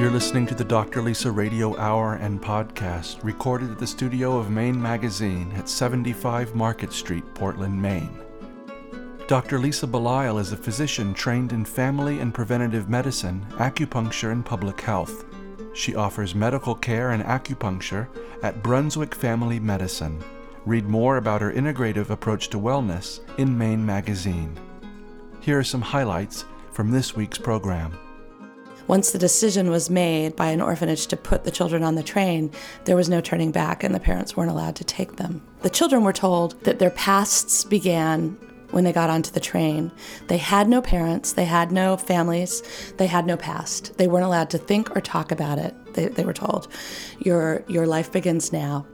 You're listening to the Dr. Lisa Radio Hour and Podcast, recorded at the studio of Maine Magazine at 75 Market Street, Portland, Maine. Dr. Lisa Belial is a physician trained in family and preventative medicine, acupuncture, and public health. She offers medical care and acupuncture at Brunswick Family Medicine. Read more about her integrative approach to wellness in Maine Magazine. Here are some highlights from this week's program. Once the decision was made by an orphanage to put the children on the train, there was no turning back and the parents weren't allowed to take them. The children were told that their pasts began when they got onto the train. They had no parents, they had no families, they had no past. They weren't allowed to think or talk about it, they were told. Your life begins now.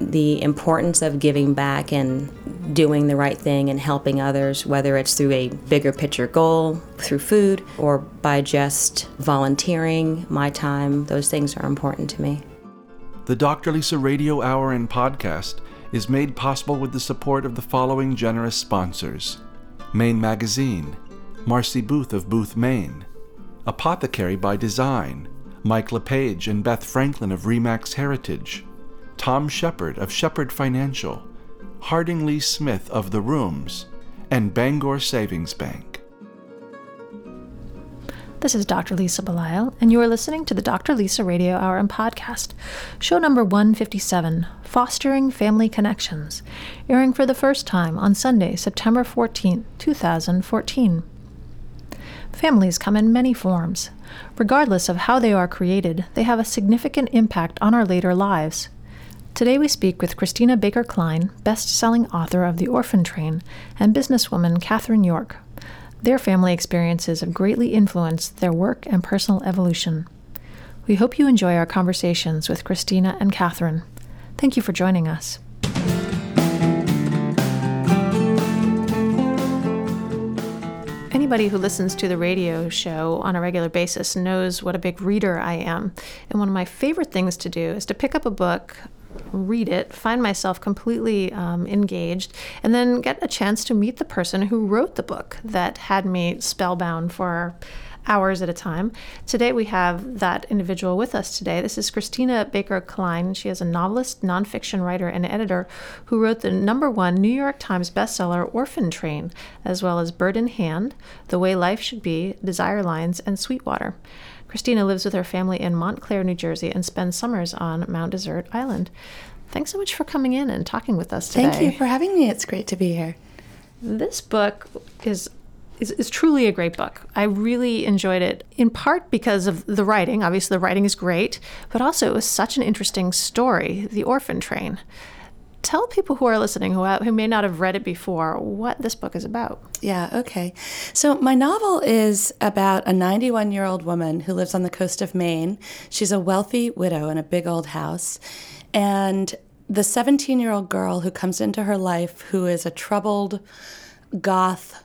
The importance of giving back and doing the right thing and helping others, whether it's through a bigger picture goal, through food, or by just volunteering my time, those things are important to me. The Dr. Lisa Radio Hour and Podcast is made possible with the support of the following generous sponsors: Maine Magazine, Marcy Booth of Booth, Maine, Apothecary by Design, Mike LePage and Beth Franklin of Remax Heritage, Tom Shepard of Shepard Financial, Harding Lee Smith of The Rooms, and Bangor Savings Bank. This is Dr. Lisa Belial, and you are listening to the Dr. Lisa Radio Hour and Podcast, show number 157, Fostering Family Connections, airing for the first time on Sunday, September 14, 2014. Families come in many forms. Regardless of how they are created, they have a significant impact on our later lives. Today we speak with Christina Baker Kline, best-selling author of The Orphan Train, and businesswoman Catherine York. Their family experiences have greatly influenced their work and personal evolution. We hope you enjoy our conversations with Christina and Catherine. Thank you for joining us. Anybody who listens to the radio show on a regular basis knows what a big reader I am. And one of my favorite things to do is to pick up a book, read it, find myself completely engaged, and then get a chance to meet the person who wrote the book that had me spellbound for hours at a time. Today we have that individual with us today. This is Christina Baker Kline. She is a novelist, nonfiction writer, and editor who wrote the #1 New York Times bestseller Orphan Train, as well as Bird in Hand, The Way Life Should Be, Desire Lines, and Sweetwater. Christina lives with her family in Montclair, New Jersey, and spends summers on Mount Desert Island. Thanks so much for coming in and talking with us today. Thank you for having me. It's great to be here. This book is truly a great book. I really enjoyed it, in part because of the writing. Obviously, the writing is great, but also it was such an interesting story, The Orphan Train. Tell people who are listening, who may not have read it before, what this book is about. Yeah, okay. So my novel is about a 91-year-old woman who lives on the coast of Maine. She's a wealthy widow in a big old house. And the 17-year-old girl who comes into her life, who is a troubled, goth,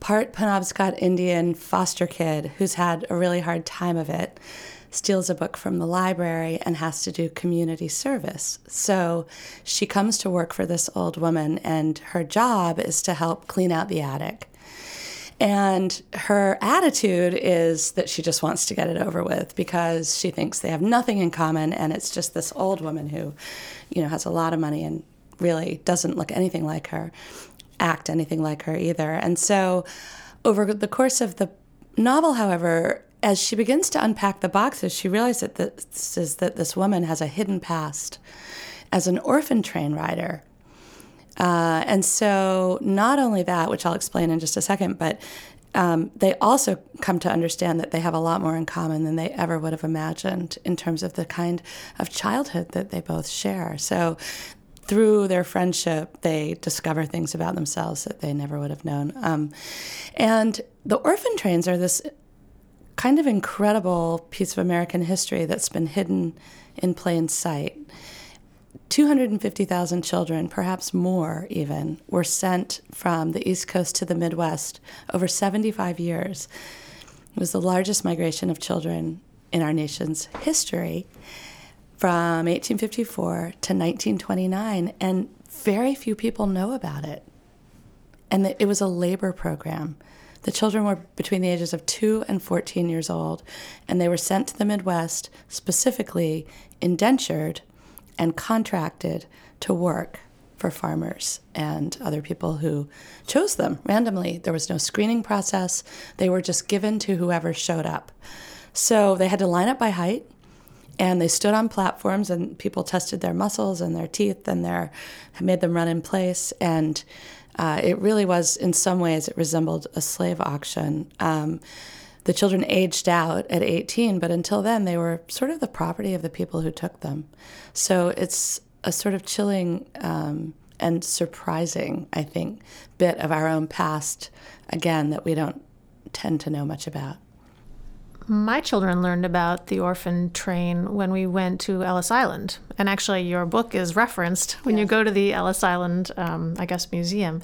part Penobscot Indian foster kid who's had a really hard time of it, steals a book from the library and has to do community service. So she comes to work for this old woman, and her job is to help clean out the attic. And her attitude is that she just wants to get it over with because she thinks they have nothing in common, and it's just this old woman who, you know, has a lot of money and really doesn't look anything like her, act anything like her either. And so over the course of the novel, however, as she begins to unpack the boxes, she realizes that this woman has a hidden past as an orphan train rider. And so not only that, which I'll explain in just a second, but they also come to understand that they have a lot more in common than they ever would have imagined in terms of the kind of childhood that they both share. So through their friendship, they discover things about themselves that they never would have known. And the orphan trains are this kind of incredible piece of American history that's been hidden in plain sight. 250,000 children, perhaps more even, were sent from the East Coast to the Midwest over 75 years. It was the largest migration of children in our nation's history from 1854 to 1929, and very few people know about it. And it was a labor program. The children were between the ages of 2 and 14 years old, and they were sent to the Midwest, specifically indentured and contracted to work for farmers and other people who chose them randomly. There was no screening process. They were just given to whoever showed up. So they had to line up by height, and they stood on platforms, and people tested their muscles and their teeth, and made them run in place. And it really was, in some ways, it resembled a slave auction. The children aged out at 18, but until then, they were sort of the property of the people who took them. So it's a sort of chilling and surprising, I think, bit of our own past, again, that we don't tend to know much about. My children learned about the Orphan Train when we went to Ellis Island. And actually, your book is referenced when you go to the Ellis Island, museum.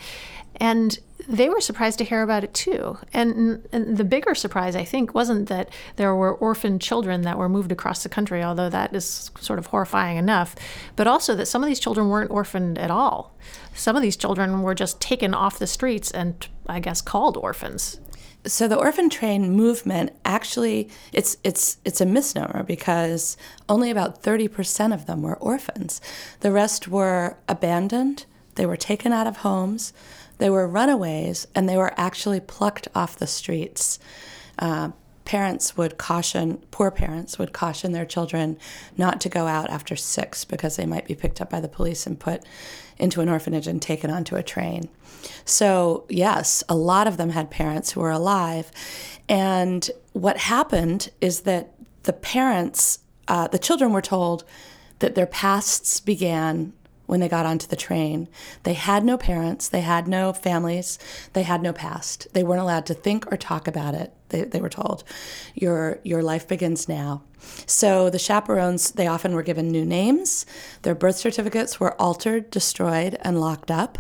And they were surprised to hear about it, too. And the bigger surprise, I think, wasn't that there were orphan children that were moved across the country, although that is sort of horrifying enough, but also that some of these children weren't orphaned at all. Some of these children were just taken off the streets and, I guess, called orphans. So the Orphan Train movement, actually, it's a misnomer because only about 30% of them were orphans. The rest were abandoned, they were taken out of homes, they were runaways, and they were actually plucked off the streets. Poor parents would caution their children not to go out after 6 because they might be picked up by the police and put into an orphanage and taken onto a train. So yes, a lot of them had parents who were alive. And what happened is that the parents, the children were told that their pasts began when they got onto the train. They had no parents, they had no families, they had no past. They weren't allowed to think or talk about it. They were told, your life begins now. So the chaperones, they often were given new names. Their birth certificates were altered, destroyed, and locked up.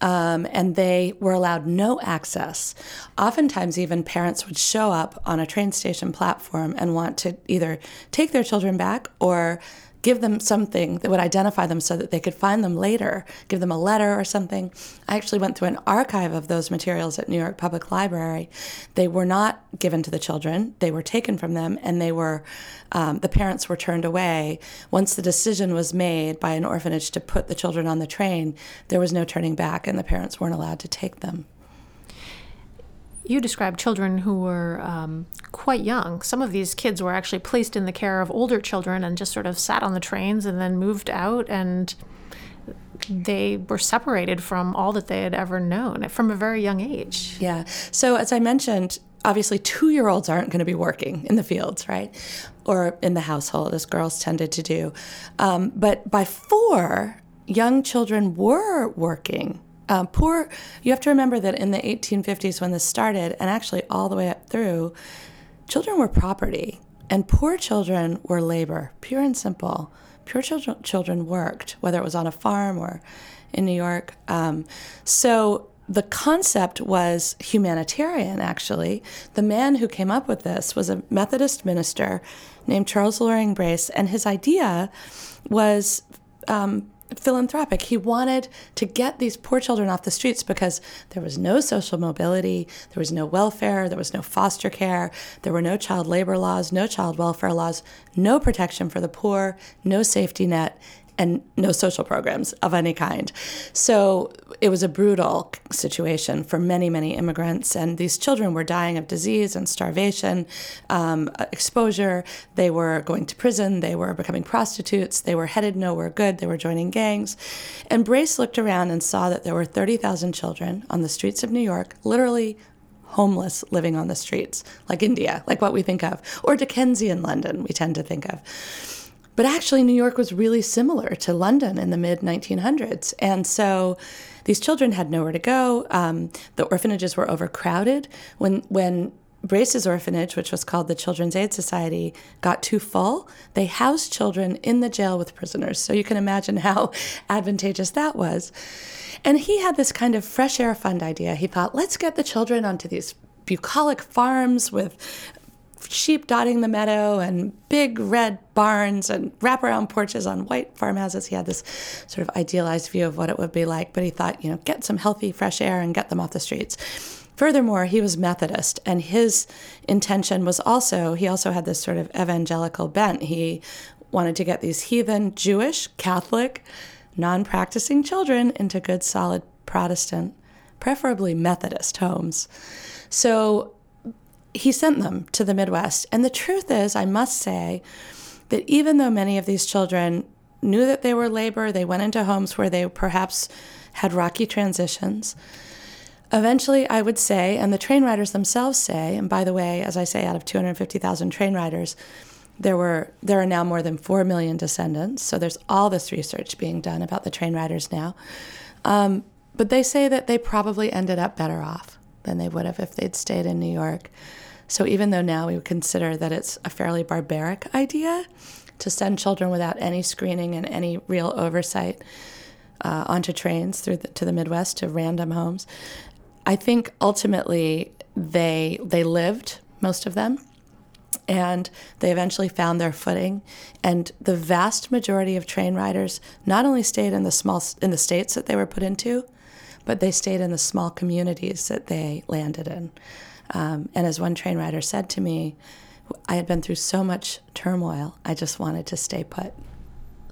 And they were allowed no access. Oftentimes, even parents would show up on a train station platform and want to either take their children back or give them something that would identify them so that they could find them later, give them a letter or something. I actually went through an archive of those materials at New York Public Library. They were not given to the children. They were taken from them, and they were the parents were turned away. Once the decision was made by an orphanage to put the children on the train, there was no turning back, and the parents weren't allowed to take them. You described children who were quite young. Some of these kids were actually placed in the care of older children and just sort of sat on the trains and then moved out, and they were separated from all that they had ever known from a very young age. Yeah. So as I mentioned, obviously 2-year-olds aren't going to be working in the fields, right? Or in the household, as girls tended to do. But by 4, young children were working. You have to remember that in the 1850s when this started, and actually all the way up through, children were property, and poor children were labor, pure and simple. Poor children worked, whether it was on a farm or in New York. So the concept was humanitarian, actually. The man who came up with this was a Methodist minister named Charles Loring Brace, and his idea was philanthropic. He wanted to get these poor children off the streets because there was no social mobility, there was no welfare, there was no foster care, there were no child labor laws, no child welfare laws, no protection for the poor, no safety net, and no social programs of any kind. So it was a brutal situation for many, many immigrants, and these children were dying of disease and starvation, exposure. They were going to prison. They were becoming prostitutes. They were headed nowhere good. They were joining gangs. And Brace looked around and saw that there were 30,000 children on the streets of New York, literally homeless, living on the streets, like India, like what we think of, or Dickensian London we tend to think of. But actually, New York was really similar to London in the mid-1900s. And so these children had nowhere to go. The orphanages were overcrowded. When Brace's orphanage, which was called the Children's Aid Society, got too full, they housed children in the jail with prisoners. So you can imagine how advantageous that was. And he had this kind of fresh air fund idea. He thought, let's get the children onto these bucolic farms with sheep dotting the meadow and big red barns and wraparound porches on white farmhouses. He had this sort of idealized view of what it would be like, but he thought, get some healthy, fresh air and get them off the streets. Furthermore, he was Methodist, and his intention was also, he also had this sort of evangelical bent. He wanted to get these heathen, Jewish, Catholic, non-practicing children into good, solid Protestant, preferably Methodist homes. So he sent them to the Midwest. And the truth is, I must say, that even though many of these children knew that they were labor, they went into homes where they perhaps had rocky transitions. Eventually, I would say, and the train riders themselves say, and by the way, as I say, out of 250,000 train riders, there are now more than 4 million descendants. So there's all this research being done about the train riders now. But they say that they probably ended up better off than they would have if they'd stayed in New York. So even though now we would consider that it's a fairly barbaric idea to send children without any screening and any real oversight onto trains to the Midwest, to random homes, I think ultimately they lived, most of them, and they eventually found their footing. And the vast majority of train riders not only stayed in the states that they were put into, but they stayed in the small communities that they landed in. And as one train rider said to me, I had been through so much turmoil, I just wanted to stay put.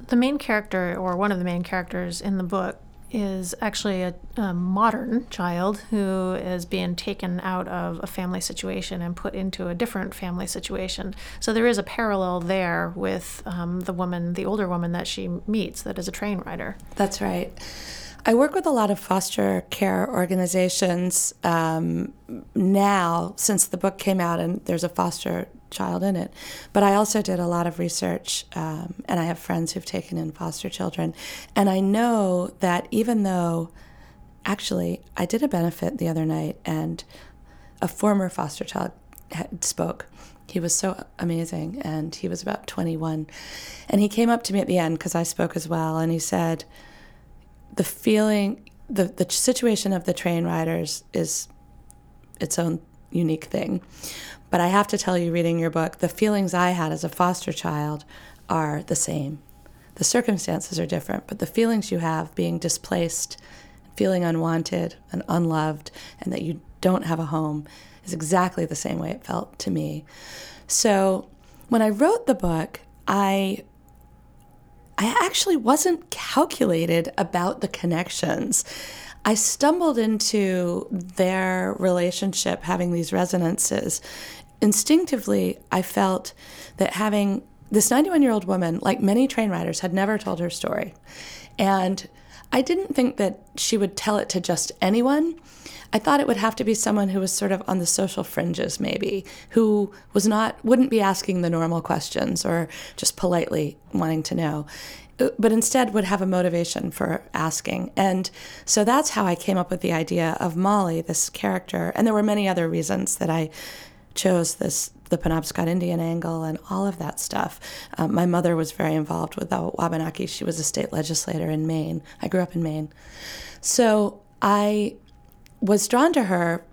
The main character, or one of the main characters in the book, is actually a modern child who is being taken out of a family situation and put into a different family situation. So there is a parallel there with the older woman that she meets that is a train rider. That's right. I work with a lot of foster care organizations now since the book came out and there's a foster child in it. But I also did a lot of research, and I have friends who've taken in foster children. And I know that even though, actually, I did a benefit the other night and a former foster child spoke. He was so amazing, and he was about 21. And he came up to me at the end because I spoke as well, and he said, the feeling, the situation of the train riders is its own unique thing. But I have to tell you, reading your book, the feelings I had as a foster child are the same. The circumstances are different, but the feelings you have being displaced, feeling unwanted and unloved, and that you don't have a home is exactly the same way it felt to me. So when I wrote the book, I actually wasn't calculated about the connections. I stumbled into their relationship having these resonances. Instinctively, I felt that having this 91-year-old woman, like many train riders, had never told her story. And I didn't think that she would tell it to just anyone. I thought it would have to be someone who was sort of on the social fringes, maybe, who wouldn't be asking the normal questions or just politely wanting to know, but instead would have a motivation for asking. And so that's how I came up with the idea of Molly, this character. And there were many other reasons that I chose the Penobscot Indian angle and all of that stuff. My mother was very involved with the Wabanaki. She was a state legislator in Maine. I grew up in Maine. So I was drawn to her,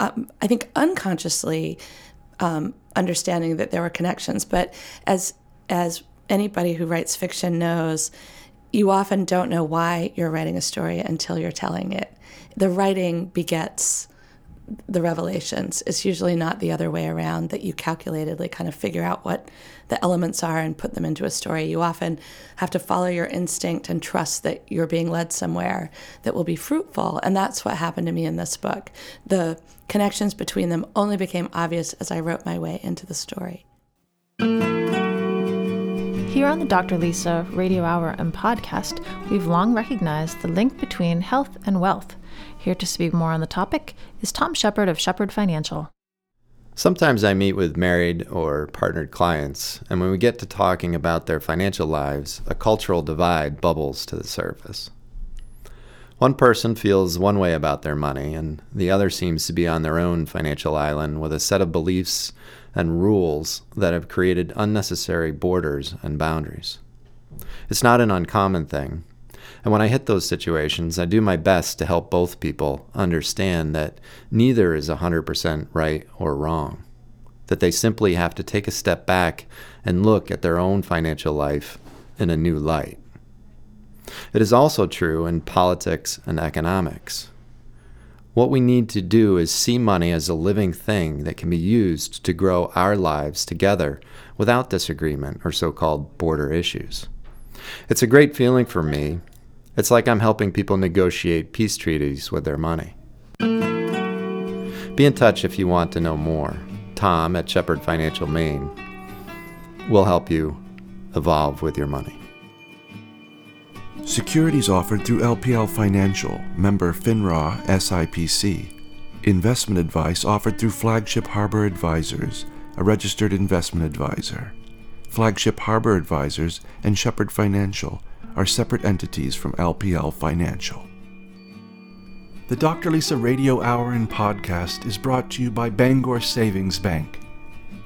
I think unconsciously, understanding that there were connections. But as anybody who writes fiction knows, you often don't know why you're writing a story until you're telling it. The writing begets the revelations. It's usually not the other way around, that you calculatedly kind of figure out what the elements are and put them into a story. You often have to follow your instinct and trust that you're being led somewhere that will be fruitful. And that's what happened to me in this book. The connections between them only became obvious as I wrote my way into the story. Here on the Dr. Lisa Radio Hour and podcast, we've long recognized the link between health and wealth. Here to speak more on the topic is Tom Shepard of Shepard Financial. Sometimes I meet with married or partnered clients, and when we get to talking about their financial lives, a cultural divide bubbles to the surface. One person feels one way about their money, and the other seems to be on their own financial island with a set of beliefs and rules that have created unnecessary borders and boundaries. It's not an uncommon thing, and when I hit those situations, I do my best to help both people understand that neither is 100% right or wrong, that they simply have to take a step back and look at their own financial life in a new light. It is also true in politics and economics. What we need to do is see money as a living thing that can be used to grow our lives together without disagreement or so-called border issues. It's a great feeling for me. It's like I'm helping people negotiate peace treaties with their money. Be in touch if you want to know more. Tom at Shepherd Financial Maine will help you evolve with your money. Securities offered through LPL Financial, member FINRA SIPC. Investment advice offered through Flagship Harbor Advisors, a registered investment advisor. Flagship Harbor Advisors and Shepherd Financial are separate entities from LPL Financial. The Dr. Lisa Radio Hour and Podcast is brought to you by Bangor Savings Bank.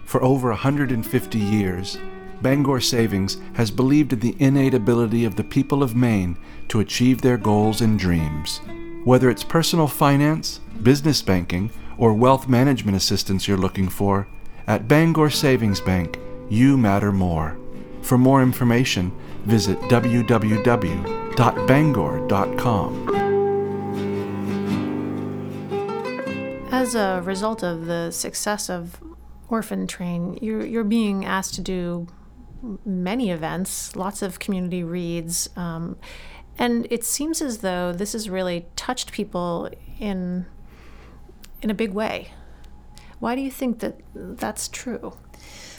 For over 150 years, Bangor Savings has believed in the innate ability of the people of Maine to achieve their goals and dreams. Whether it's personal finance, business banking, or wealth management assistance you're looking for, at Bangor Savings Bank, you matter more. For more information, visit www.bangor.com. As a result of the success of Orphan Train, you're being asked to do many events, lots of community reads, and it seems as though this has really touched people in a big way. Why do you think that that's true?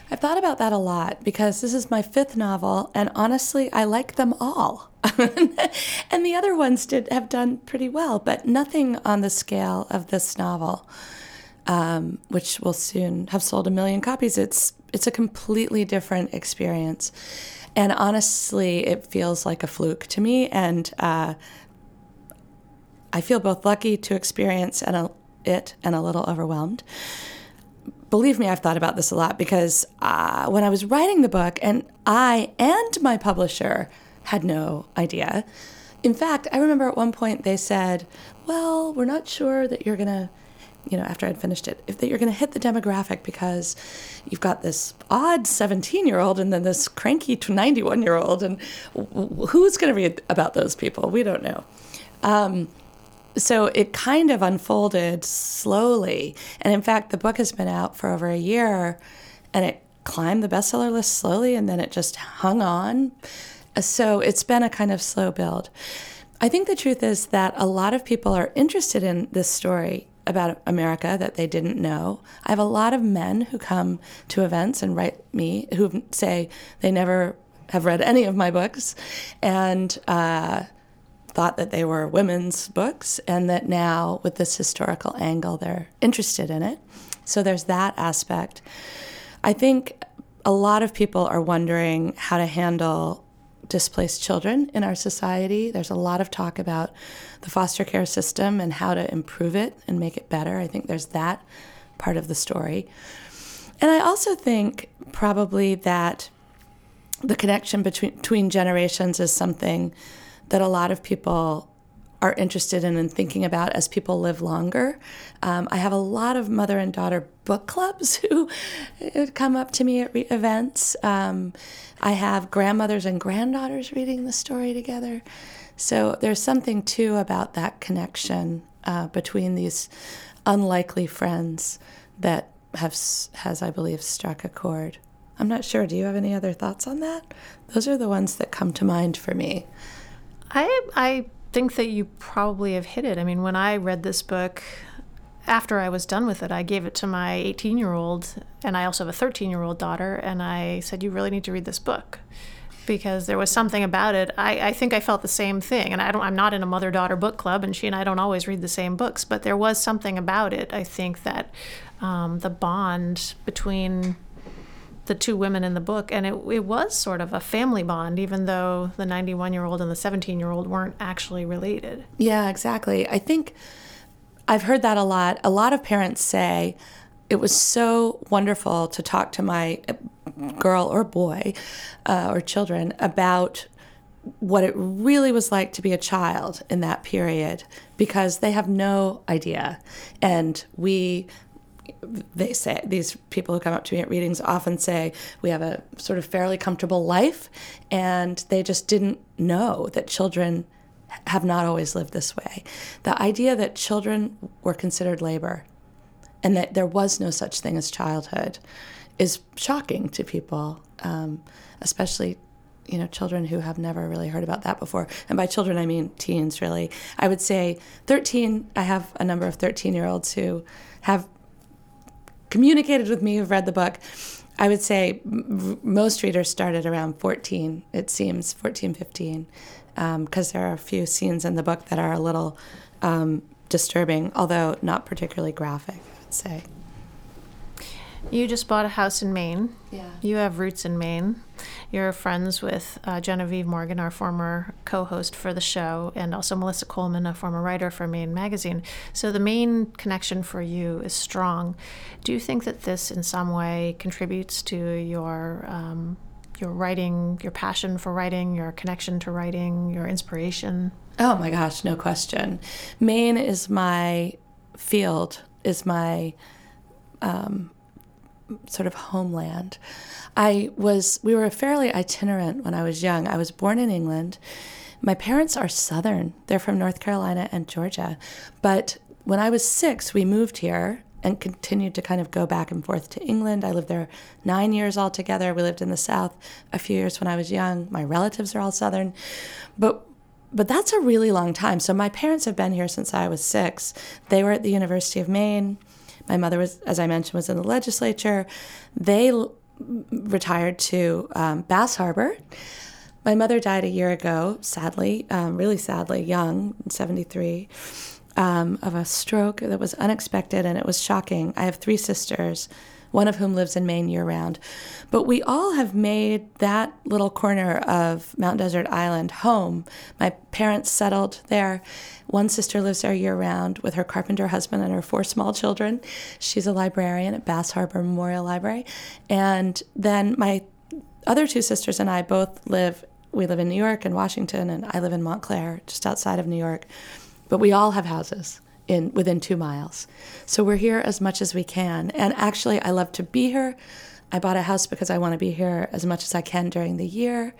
I've thought about that a lot because this is my fifth novel, and honestly, I like them all. And the other ones have done pretty well, but nothing on the scale of this novel, which will soon have sold 1 million copies. It's a completely different experience, and honestly, it feels like a fluke to me. And I feel both lucky to experience it and a little overwhelmed. Believe me, I've thought about this a lot because when I was writing the book, and I and my publisher had no idea. In fact, I remember at one point they said, well, we're not sure that you're going to, after I'd finished it, if that you're going to hit the demographic because you've got this odd 17-year-old and then this cranky 91-year-old, and who's going to read about those people? We don't know. So it kind of unfolded slowly. And in fact, the book has been out for over a year, and it climbed the bestseller list slowly, and then it just hung on. So it's been a kind of slow build. I think the truth is that a lot of people are interested in this story about America that they didn't know. I have a lot of men who come to events and write me who say they never have read any of my books, and thought that they were women's books, and that now with this historical angle they're interested in it. So there's that aspect. I think a lot of people are wondering how to handle displaced children in our society. There's a lot of talk about the foster care system and how to improve it and make it better. I think there's that part of the story. And I also think probably that the connection between generations is something that a lot of people are interested in and thinking about as people live longer. I have a lot of mother and daughter book clubs who come up to me at events. I have grandmothers and granddaughters reading the story together. So there's something, too, about that connection between these unlikely friends that has, I believe, struck a chord. I'm not sure. Do you have any other thoughts on that? Those are the ones that come to mind for me. I think that you probably have hit it. I mean, when I read this book, after I was done with it, I gave it to my 18-year-old, and I also have a 13-year-old daughter, and I said, you really need to read this book, because there was something about it. I think I felt the same thing, and I'm not in a mother-daughter book club, and she and I don't always read the same books, but there was something about it, I think, that the bond between the two women in the book, and it was sort of a family bond, even though the 91-year-old and the 17-year-old weren't actually related. Yeah, exactly. I think I've heard that a lot. A lot of parents say, it was so wonderful to talk to my girl or boy or children about what it really was like to be a child in that period, because they have no idea. And they say, these people who come up to me at readings often say, we have a sort of fairly comfortable life, and they just didn't know that children have not always lived this way. The idea that children were considered labor and that there was no such thing as childhood is shocking to people, especially, you know, children who have never really heard about that before. And by children, I mean teens, really. I would say 13, I have a number of 13-year-olds who have communicated with me, who've read the book. I would say most readers started around 14, it seems, 14, 15, because there are a few scenes in the book that are a little disturbing, although not particularly graphic, I would say. You just bought a house in Maine. Yeah. You have roots in Maine. You're friends with Genevieve Morgan, our former co-host for the show, and also Melissa Coleman, a former writer for Maine Magazine. So the Maine connection for you is strong. Do you think that this in some way contributes to your writing, your passion for writing, your connection to writing, your inspiration? Oh my gosh, no question. Maine is my field, is my sort of homeland. We were fairly itinerant when I was young. I was born in England. My parents are Southern. They're from North Carolina and Georgia. But when I was 6, we moved here and continued to kind of go back and forth to England. I lived there 9 years altogether. We lived in the South a few years when I was young. My relatives are all Southern. But that's a really long time. So my parents have been here since I was 6. They were at the University of Maine. My mother was, as I mentioned, was in the legislature. They retired to Bass Harbor. My mother died a year ago, sadly, really sadly, young, 73, of a stroke that was unexpected, and it was shocking. I have 3 sisters, one of whom lives in Maine year-round. But we all have made that little corner of Mount Desert Island home. My parents settled there. One sister lives there year-round with her carpenter husband and her 4 small children. She's a librarian at Bass Harbor Memorial Library. And then my other 2 sisters and I both live in New York and Washington, and I live in Montclair, just outside of New York. But we all have houses within 2 miles. So we're here as much as we can. And actually, I love to be here. I bought a house because I want to be here as much as I can during the year.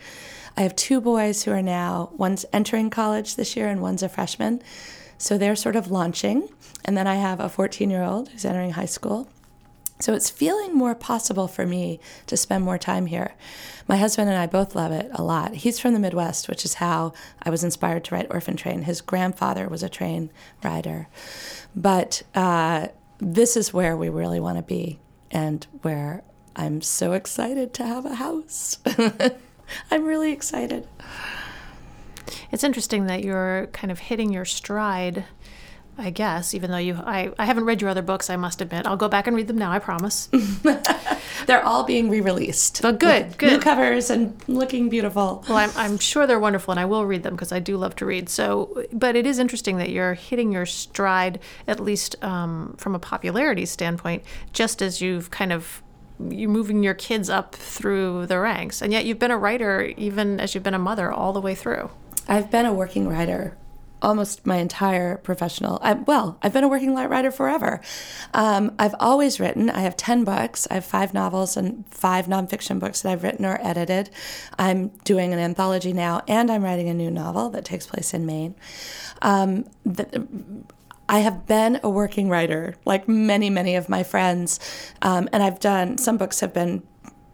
I have 2 boys who are now, one's entering college this year and one's a freshman. So they're sort of launching. And then I have a 14-year-old who's entering high school. So it's feeling more possible for me to spend more time here. My husband and I both love it a lot. He's from the Midwest, which is how I was inspired to write Orphan Train. His grandfather was a train rider. But this is where we really want to be and where I'm so excited to have a house. I'm really excited. It's interesting that you're kind of hitting your stride, I guess, even though I haven't read your other books, I must admit. I'll go back and read them now, I promise. They're all being re-released. But good. New covers and looking beautiful. Well, I'm sure they're wonderful, and I will read them because I do love to read. So, but it is interesting that you're hitting your stride, at least from a popularity standpoint, just as you're moving your kids up through the ranks. And yet you've been a writer even as you've been a mother all the way through. I've been a working writer almost my entire professional. I've been a working writer forever. I've always written. I have 10 books. I have 5 novels and 5 nonfiction books that I've written or edited. I'm doing an anthology now, and I'm writing a new novel that takes place in Maine. I have been a working writer, like many, many of my friends, and I've done, some books have been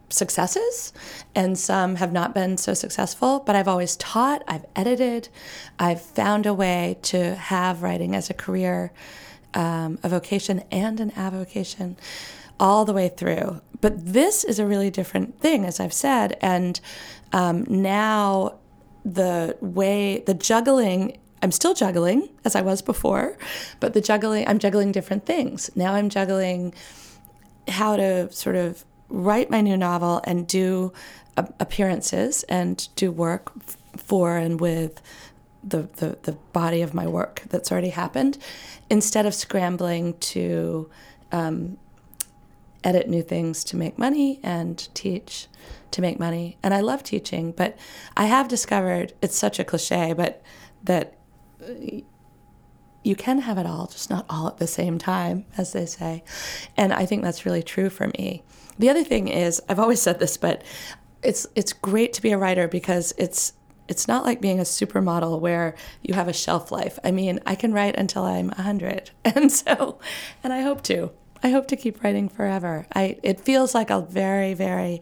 successes and some have not been so successful, but I've always taught, I've edited, I've found a way to have writing as a career, a vocation and an avocation all the way through. But this is a really different thing, as I've said, and now the juggling, I'm still juggling as I was before, but I'm juggling different things. Now I'm juggling how to sort of write my new novel and do appearances and do work for and with the body of my work that's already happened, instead of scrambling to edit new things to make money and teach to make money. And I love teaching, but I have discovered, it's such a cliche, but that you can have it all, just not all at the same time, as they say. And I think that's really true for me. The other thing is, I've always said this, but it's great to be a writer because it's it's not like being a supermodel where you have a shelf life. I mean, I can write until I'm 100. And I hope to. I hope to keep writing forever. It feels like a very, very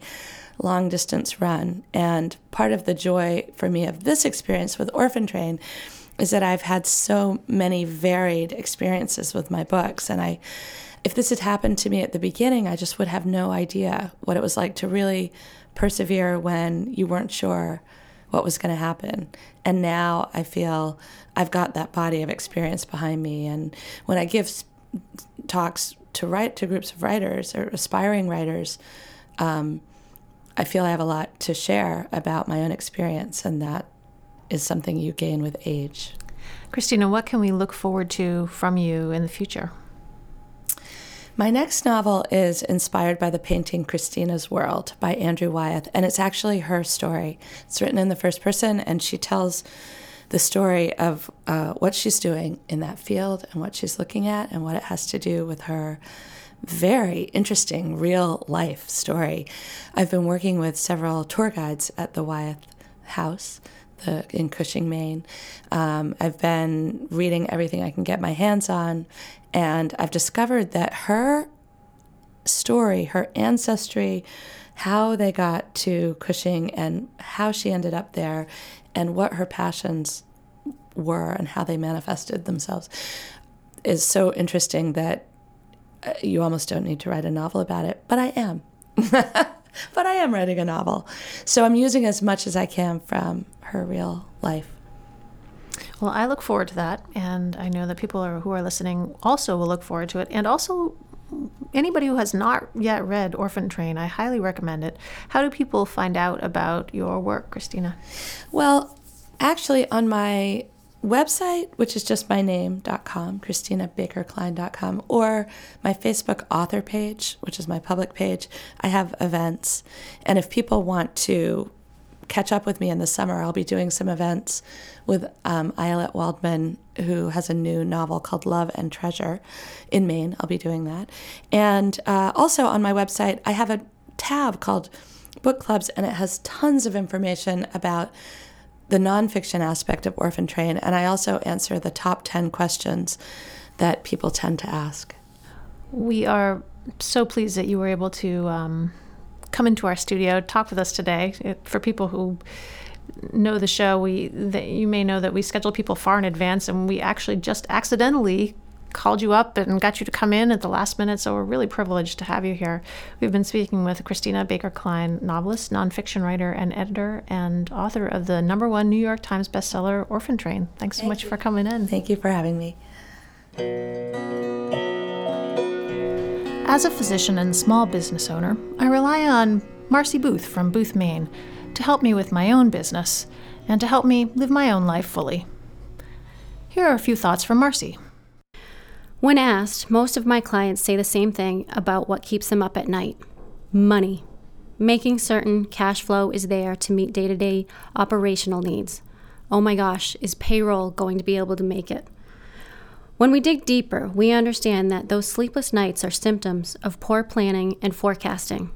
long distance run. And part of the joy for me of this experience with Orphan Train is that I've had so many varied experiences with my books. And if this had happened to me at the beginning, I just would have no idea what it was like to really persevere when you weren't sure what was going to happen. And now I feel I've got that body of experience behind me. And when I give talks to groups of writers or aspiring writers, I feel I have a lot to share about my own experience, and that is something you gain with age. Christina, what can we look forward to from you in the future? My next novel is inspired by the painting Christina's World by Andrew Wyeth, and it's actually her story. It's written in the first person, and she tells the story of what she's doing in that field and what she's looking at and what it has to do with her very interesting real-life story. I've been working with several tour guides at the Wyeth House in Cushing, Maine. I've been reading everything I can get my hands on, and I've discovered that her story, her ancestry, how they got to Cushing and how she ended up there, and what her passions were and how they manifested themselves, is so interesting that you almost don't need to write a novel about it, but I am. But I am writing a novel. So I'm using as much as I can from her real life. Well, I look forward to that, and I know that people who are listening also will look forward to it, and also anybody who has not yet read Orphan Train, I highly recommend it. How do people find out about your work, Christina? Well, actually on my website, which is just my name.com, ChristinaBakerKline.com, or my Facebook author page, which is my public page, I have events. And if people want to catch up with me in the summer, I'll be doing some events with Ayelet Waldman, who has a new novel called Love and Treasure in Maine. I'll be doing that. And also on my website, I have a tab called Book Clubs, and it has tons of information about the nonfiction aspect of Orphan Train. And I also answer the top 10 questions that people tend to ask. We are so pleased that you were able to come into our studio, talk with us today. For people who know the show, you may know that we schedule people far in advance, and we actually just accidentally called you up and got you to come in at the last minute, so we're really privileged to have you here. We've been speaking with Christina Baker Kline, novelist, nonfiction writer, and editor, and author of the #1 New York Times bestseller, Orphan Train. Thanks so much for coming in. Thank you for having me. As a physician and small business owner, I rely on Marcy Booth from Booth, Maine, to help me with my own business and to help me live my own life fully. Here are a few thoughts from Marcy. When asked, most of my clients say the same thing about what keeps them up at night. Money. Making certain cash flow is there to meet day-to-day operational needs. Oh my gosh, is payroll going to be able to make it? When we dig deeper, we understand that those sleepless nights are symptoms of poor planning and forecasting.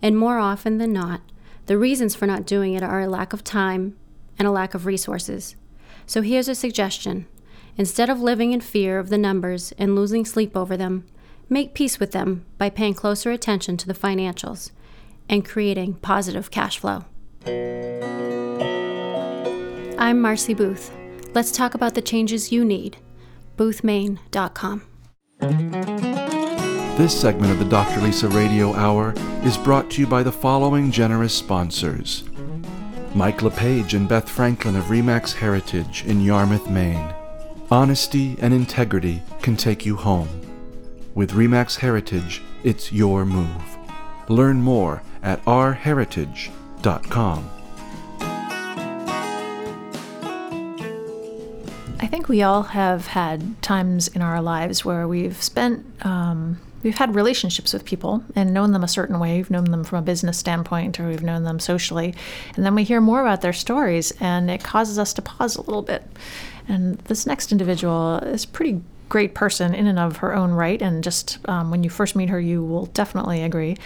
And more often than not, the reasons for not doing it are a lack of time and a lack of resources. So here's a suggestion. Instead of living in fear of the numbers and losing sleep over them, make peace with them by paying closer attention to the financials and creating positive cash flow. I'm Marcy Booth. Let's talk about the changes you need. BoothMaine.com. This segment of the Dr. Lisa Radio Hour is brought to you by the following generous sponsors. Mike LePage and Beth Franklin of REMAX Heritage in Yarmouth, Maine. Honesty and integrity can take you home. With REMAX Heritage, it's your move. Learn more at rheritage.com. I think we all have had times in our lives where we've had relationships with people and known them a certain way. We've known them from a business standpoint, or we've known them socially. And then we hear more about their stories, and it causes us to pause a little bit. And this next individual is a pretty great person in and of her own right. And just when you first meet her, you will definitely agree.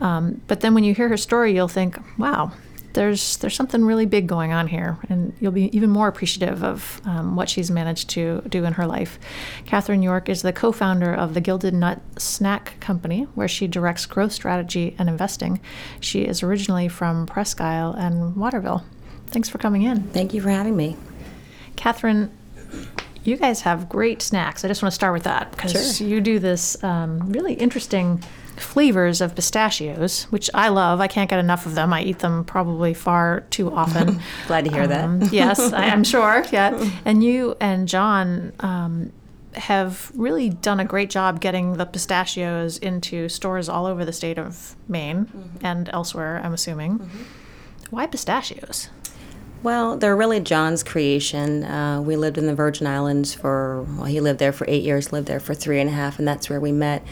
But then when you hear her story, you'll think, wow, there's something really big going on here, and you'll be even more appreciative of what she's managed to do in her life. Catherine York is the co-founder of the Gilded Nut Snack Company, where she directs growth strategy and investing. She is originally from Presque Isle and Waterville. Thanks for coming in. Thank you for having me. Catherine, you guys have great snacks. I just want to start with that because you do this really interesting flavors of pistachios, which I love. I can't get enough of them. I eat them probably far too often. Glad to hear that. Yes, I'm sure. Yeah. And you and John have really done a great job getting the pistachios into stores all over the state of Maine and elsewhere, I'm assuming. Why pistachios? Well, they're really John's creation. We lived in the Virgin Islands he lived there for 8 years, lived there for 3.5, and that's where we met.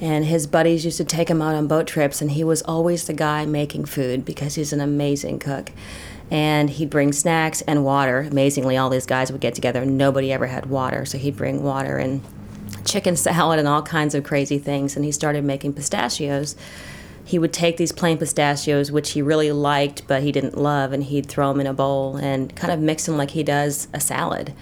And his buddies used to take him out on boat trips, and he was always the guy making food because he's an amazing cook. And he'd bring snacks and water. Amazingly, all these guys would get together, and nobody ever had water, so he'd bring water and chicken salad and all kinds of crazy things, and he started making pistachios. He would take these plain pistachios, which he really liked but he didn't love, and he'd throw them in a bowl and kind of mix them like he does a salad,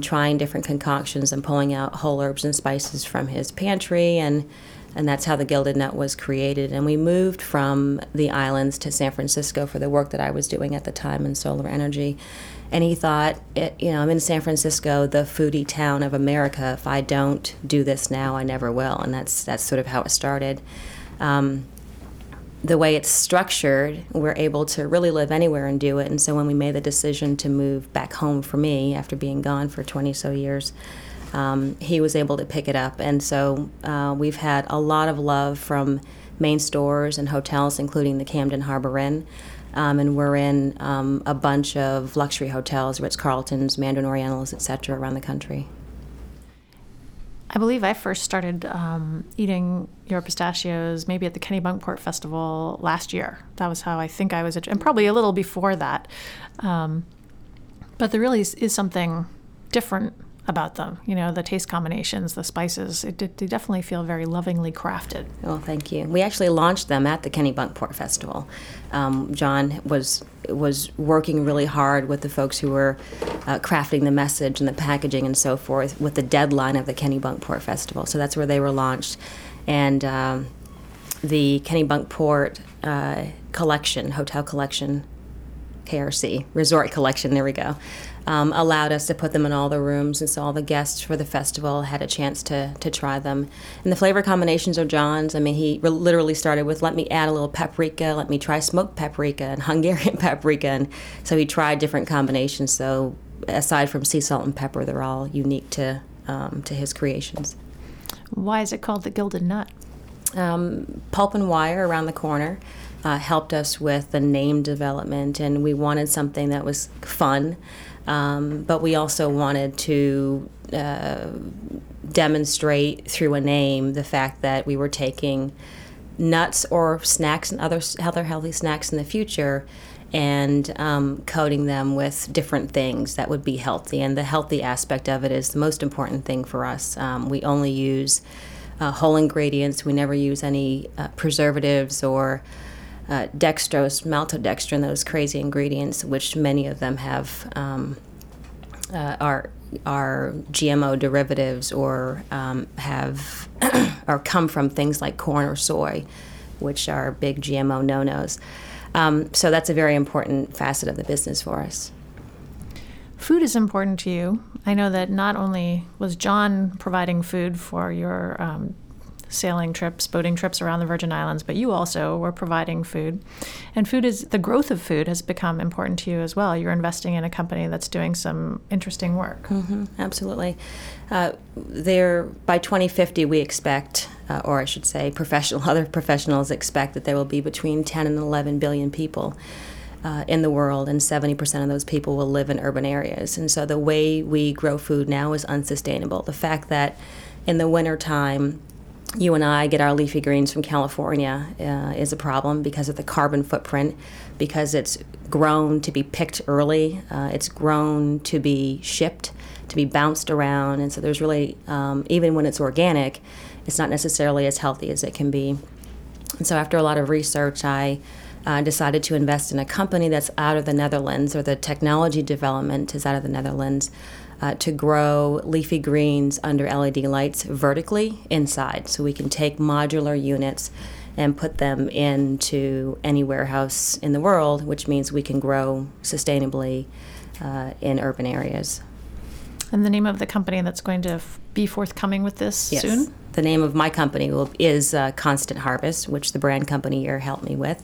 trying different concoctions and pulling out whole herbs and spices from his pantry, and that's how the Gilded Nut was created. And we moved from the islands to San Francisco for the work that I was doing at the time in solar energy. And he thought, I'm in San Francisco, the foodie town of America. If I don't do this now, I never will. And that's sort of how it started. The way it's structured, we're able to really live anywhere and do it. And so when we made the decision to move back home for me after being gone for 20-so years, he was able to pick it up. And so we've had a lot of love from Maine stores and hotels, including the Camden Harbor Inn. And we're in a bunch of luxury hotels, Ritz-Carltons, Mandarin Orientals, et cetera, around the country. I believe I first started eating your pistachios maybe at the Kennebunkport Festival last year. That was how I think I was, and probably a little before that. But there really is something different about them. The taste combinations, the spices, they definitely feel very lovingly crafted. Well, thank you. We actually launched them at the Kennebunkport Festival. John was working really hard with the folks who were crafting the message and the packaging and so forth with the deadline of the Kennebunkport Festival. So that's where they were launched. And the Kennebunkport hotel collection, KRC, resort collection, there we go, allowed us to put them in all the rooms, and so all the guests for the festival had a chance to try them. And the flavor combinations are John's. I mean, he literally started with, let me add a little paprika, let me try smoked paprika and Hungarian paprika, and so he tried different combinations. So aside from sea salt and pepper, they're all unique to his creations. Why is it called the Gilded Nut? Pulp and Wire around the corner helped us with the name development, and we wanted something that was fun, but we also wanted to demonstrate through a name the fact that we were taking nuts or snacks and other healthy snacks in the future and coating them with different things that would be healthy. And the healthy aspect of it is the most important thing for us. We only use whole ingredients. We never use any preservatives or dextrose, maltodextrin, those crazy ingredients, which many of them have are GMO derivatives or have or come from things like corn or soy, which are big GMO no-nos. So that's a very important facet of the business for us. Food is important to you. I know that not only was John providing food for your sailing trips, boating trips around the Virgin Islands, but you also were providing food. And the growth of food has become important to you as well. You're investing in a company that's doing some interesting work. Mm-hmm, absolutely. By 2050, we expect, or I should say other professionals expect that there will be between 10 and 11 billion people in the world, and 70% of those people will live in urban areas. And so the way we grow food now is unsustainable. The fact that in the wintertime, you and I get our leafy greens from California is a problem because of the carbon footprint, because it's grown to be picked early, it's grown to be shipped, to be bounced around, and so there's really, even when it's organic, it's not necessarily as healthy as it can be. And so after a lot of research, I decided to invest in a company that's out of the Netherlands, or the technology development is out of the Netherlands, to grow leafy greens under LED lights vertically inside. So we can take modular units and put them into any warehouse in the world, which means we can grow sustainably in urban areas. And the name of the company that's going to be forthcoming with this soon? The name of my company is Constant Harvest, which the brand company here helped me with.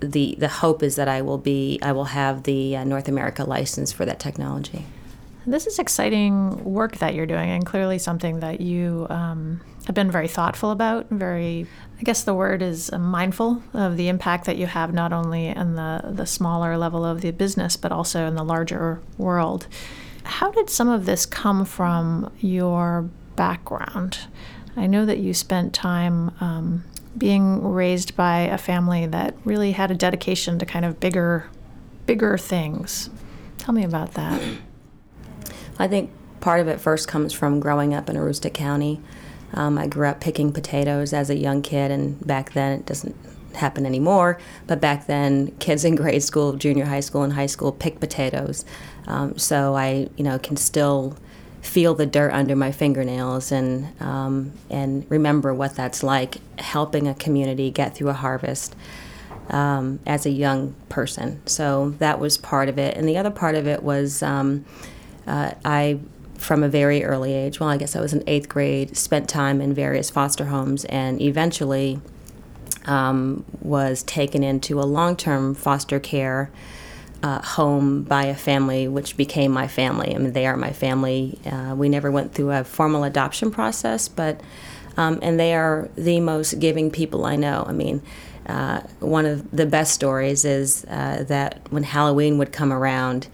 The hope is that I will have the North America license for that technology. This is exciting work that you're doing, and clearly something that you have been very thoughtful about, very, I guess the word is mindful of the impact that you have, not only in the smaller level of the business, but also in the larger world. How did some of this come from your background? I know that you spent time being raised by a family that really had a dedication to kind of bigger things. Tell me about that. I think part of it first comes from growing up in Aroostook County. I grew up picking potatoes as a young kid, and back then, it doesn't happen anymore, but back then, kids in grade school, junior high school, and high school picked potatoes. So I, can still feel the dirt under my fingernails and remember what that's like, helping a community get through a harvest as a young person. So that was part of it. And the other part of it was I, from a very early age, well, I guess I was in 8th grade, spent time in various foster homes, and eventually was taken into a long-term foster care home by a family, which became my family. I mean, they are my family. We never went through a formal adoption process, but and they are the most giving people I know. I mean, one of the best stories is that when Halloween would come around,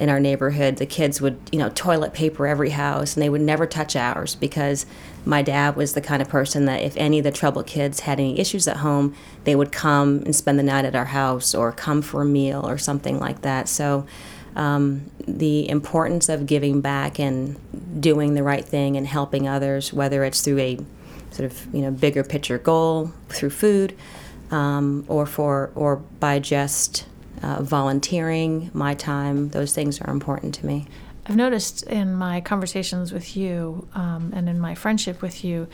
in our neighborhood, the kids would, toilet paper every house, and they would never touch ours, because my dad was the kind of person that if any of the troubled kids had any issues at home, they would come and spend the night at our house, or come for a meal or something like that. So the importance of giving back and doing the right thing and helping others, whether it's through a sort of, bigger picture goal, through food, or by just volunteering, my time, those things are important to me. I've noticed in my conversations with you and in my friendship with you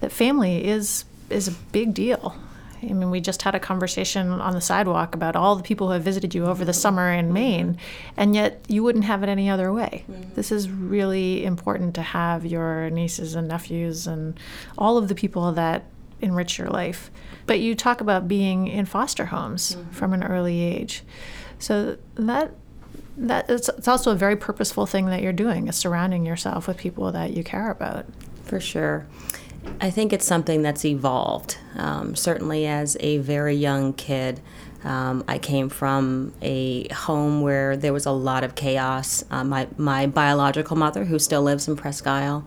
that family is a big deal. I mean, we just had a conversation on the sidewalk about all the people who have visited you over the summer in Maine, and yet you wouldn't have it any other way. Mm-hmm. This is really important to have your nieces and nephews and all of the people that enrich your life. But you talk about being in foster homes mm-hmm. from an early age. So it's also a very purposeful thing that you're doing, is surrounding yourself with people that you care about. For sure. I think it's something that's evolved. Certainly as a very young kid, I came from a home where there was a lot of chaos. My biological mother, who still lives in Presque Isle,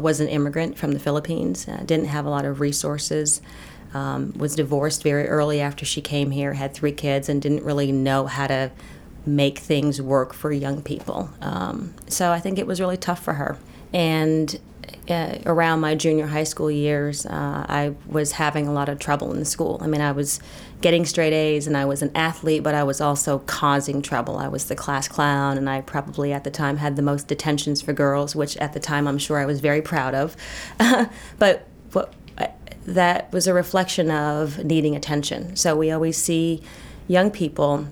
was an immigrant from the Philippines, didn't have a lot of resources, was divorced very early after she came here, had 3 kids, and didn't really know how to make things work for young people. So I think it was really tough for her. And around my junior high school years, I was having a lot of trouble in school. I mean, I was getting straight A's, and I was an athlete, but I was also causing trouble. I was the class clown, and I probably at the time had the most detentions for girls, which at the time I'm sure I was very proud of. But that was a reflection of needing attention. So we always see young people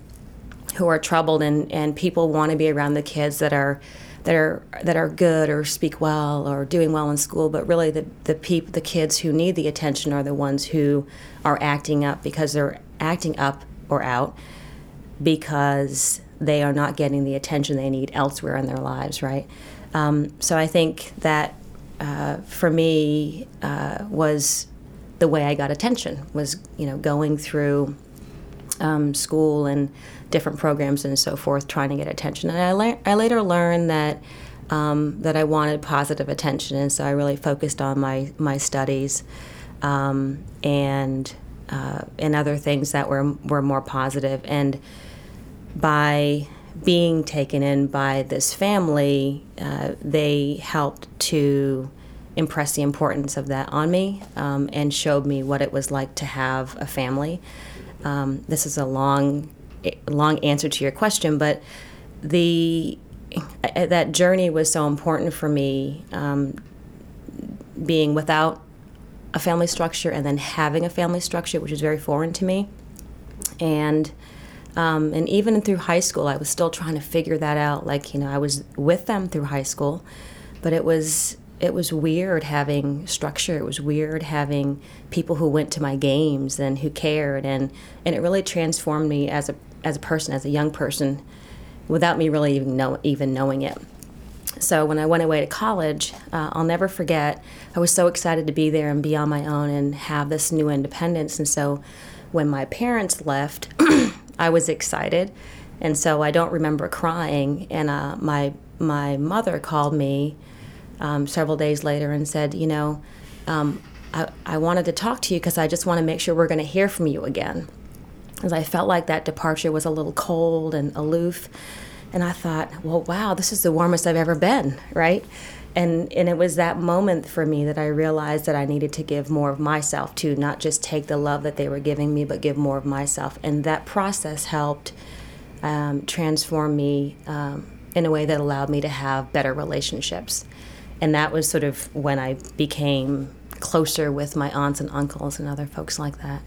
who are troubled, and people want to be around the kids that are good or speak well or doing well in school, but really the kids who need the attention are the ones who are acting up, because they're acting up or out because they are not getting the attention they need elsewhere in their lives, right? So I think that for me was the way I got attention, was going through school and different programs and so forth, trying to get attention. And I later learned that that I wanted positive attention, and so I really focused on my studies and other things that were more positive. And by being taken in by this family, they helped to impressed the importance of that on me, and showed me what it was like to have a family. This is a long answer to your question, but that journey was so important for me, being without a family structure and then having a family structure, which is very foreign to me. And even through high school, I was still trying to figure that out. Like, I was with them through high school, but it was weird having structure. It was weird having people who went to my games and who cared, and it really transformed me as a person, as a young person, without me really even knowing it. So when I went away to college, I'll never forget, I was so excited to be there and be on my own and have this new independence. And so when my parents left, I was excited. And so I don't remember crying. And my mother called me several days later and said, I wanted to talk to you because I just want to make sure we're going to hear from you again. Because I felt like that departure was a little cold and aloof. And I thought, well, wow, this is the warmest I've ever been, right? And it was that moment for me that I realized that I needed to give more of myself, to not just take the love that they were giving me, but give more of myself. And that process helped transform me in a way that allowed me to have better relationships. And that was sort of when I became closer with my aunts and uncles and other folks like that.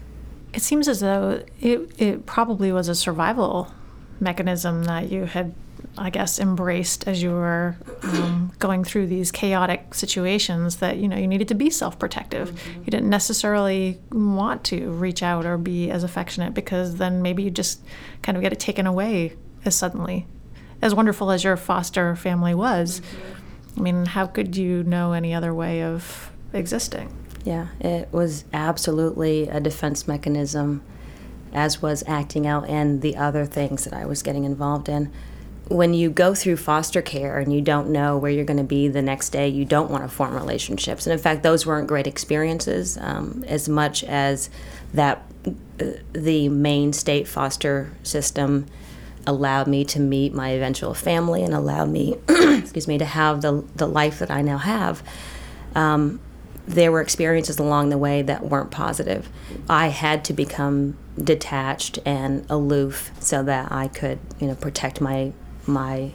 It seems as though it probably was a survival mechanism that you had, I guess, embraced as you were going through these chaotic situations, that you needed to be self-protective. Mm-hmm. You didn't necessarily want to reach out or be as affectionate, because then maybe you just kind of get it taken away as suddenly. As wonderful as your foster family was, mm-hmm. I mean, how could you know any other way of existing? Yeah, it was absolutely a defense mechanism, as was acting out and the other things that I was getting involved in. When you go through foster care and you don't know where you're going to be the next day, you don't want to form relationships. And in fact, those weren't great experiences, as much as that the Maine state foster system allowed me to meet my eventual family and allowed me to have the life that I now have. There were experiences along the way that weren't positive. I had to become detached and aloof so that I could, protect my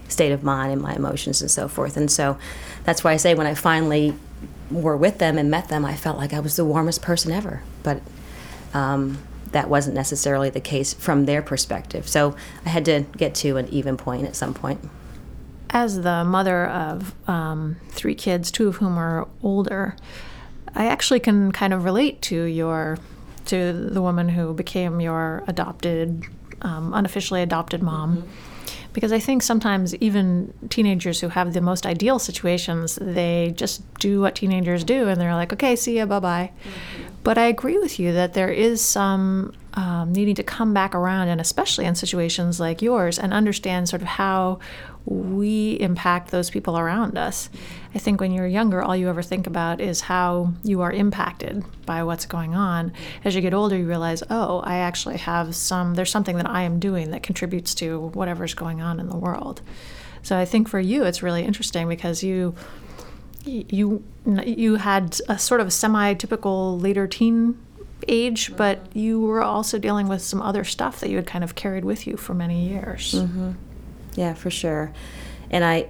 state of mind and my emotions and so forth. And so that's why I say when I finally were with them and met them, I felt like I was the warmest person ever. But that wasn't necessarily the case from their perspective. So I had to get to an even point at some point. As the mother of three kids, two of whom are older, I actually can kind of relate to to the woman who became your adopted, unofficially adopted mom. Mm-hmm. Because I think sometimes even teenagers who have the most ideal situations, they just do what teenagers do, and they're like, okay, see ya, bye-bye. Mm-hmm. But I agree with you that there is some needing to come back around, and especially in situations like yours, and understand sort of how we impact those people around us. I think when you're younger, all you ever think about is how you are impacted by what's going on. As you get older, you realize, oh, I actually have there's something that I am doing that contributes to whatever's going on in the world. So I think for you, it's really interesting because you had a sort of semi-typical later teen age, but you were also dealing with some other stuff that you had kind of carried with you for many years. Mm-hmm. Yeah, for sure. And I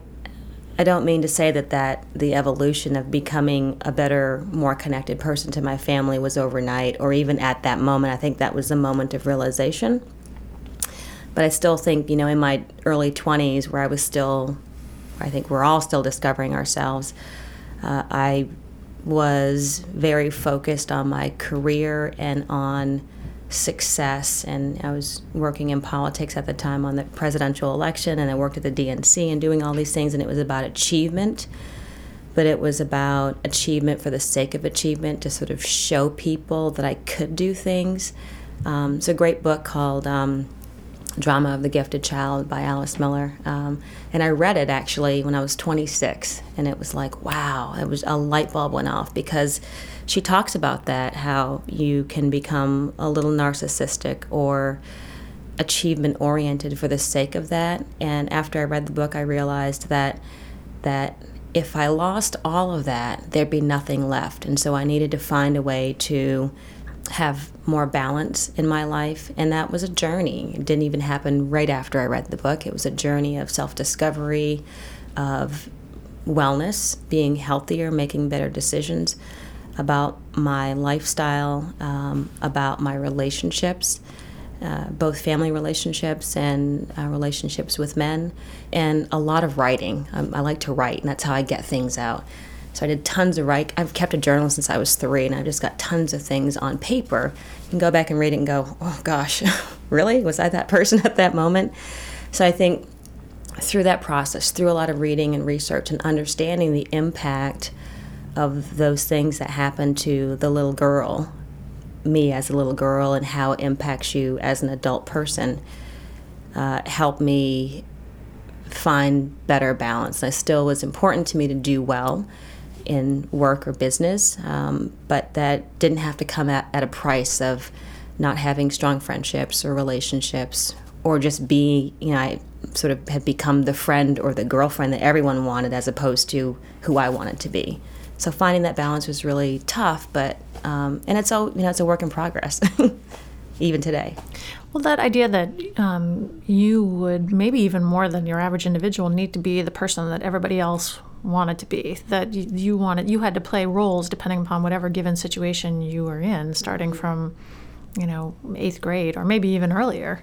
don't mean to say that the evolution of becoming a better, more connected person to my family was overnight or even at that moment. I think that was the moment of realization. But I still think, in my early 20s, where I think we're all still discovering ourselves, I was very focused on my career and on success, and I was working in politics at the time on the presidential election, and I worked at the DNC and doing all these things, and it was about achievement, but it was about achievement for the sake of achievement, to sort of show people that I could do things. It's a great book called Drama of the Gifted Child by Alice Miller, and I read it actually when I was 26, and it was like, wow, it was a light bulb went off, because she talks about that, how you can become a little narcissistic or achievement-oriented for the sake of that. And after I read the book, I realized that if I lost all of that, there'd be nothing left. And so I needed to find a way to have more balance in my life. And that was a journey. It didn't even happen right after I read the book. It was a journey of self-discovery, of wellness, being healthier, making better decisions about my lifestyle, about my relationships, both family relationships and relationships with men, and a lot of writing. I like to write, and that's how I get things out. So I did tons of writing. I've kept a journal since I was 3, and I've just got tons of things on paper. You can go back and read it and go, oh, gosh, really? Was I that person at that moment? So I think through that process, through a lot of reading and research and understanding the impact of those things that happened to the little girl, me as a little girl, and how it impacts you as an adult person, helped me find better balance. I still was important to me to do well in work or business, but that didn't have to come at a price of not having strong friendships or relationships, or just be, you know, I sort of had become the friend or the girlfriend that everyone wanted as opposed to who I wanted to be. So finding that balance was really tough, but and it's all, you know, it's a work in progress, even today. Well, that idea that you would, maybe even more than your average individual, need to be the person that everybody else wanted to be, that you had to play roles depending upon whatever given situation you were in, starting from, you know, 8th grade or maybe even earlier,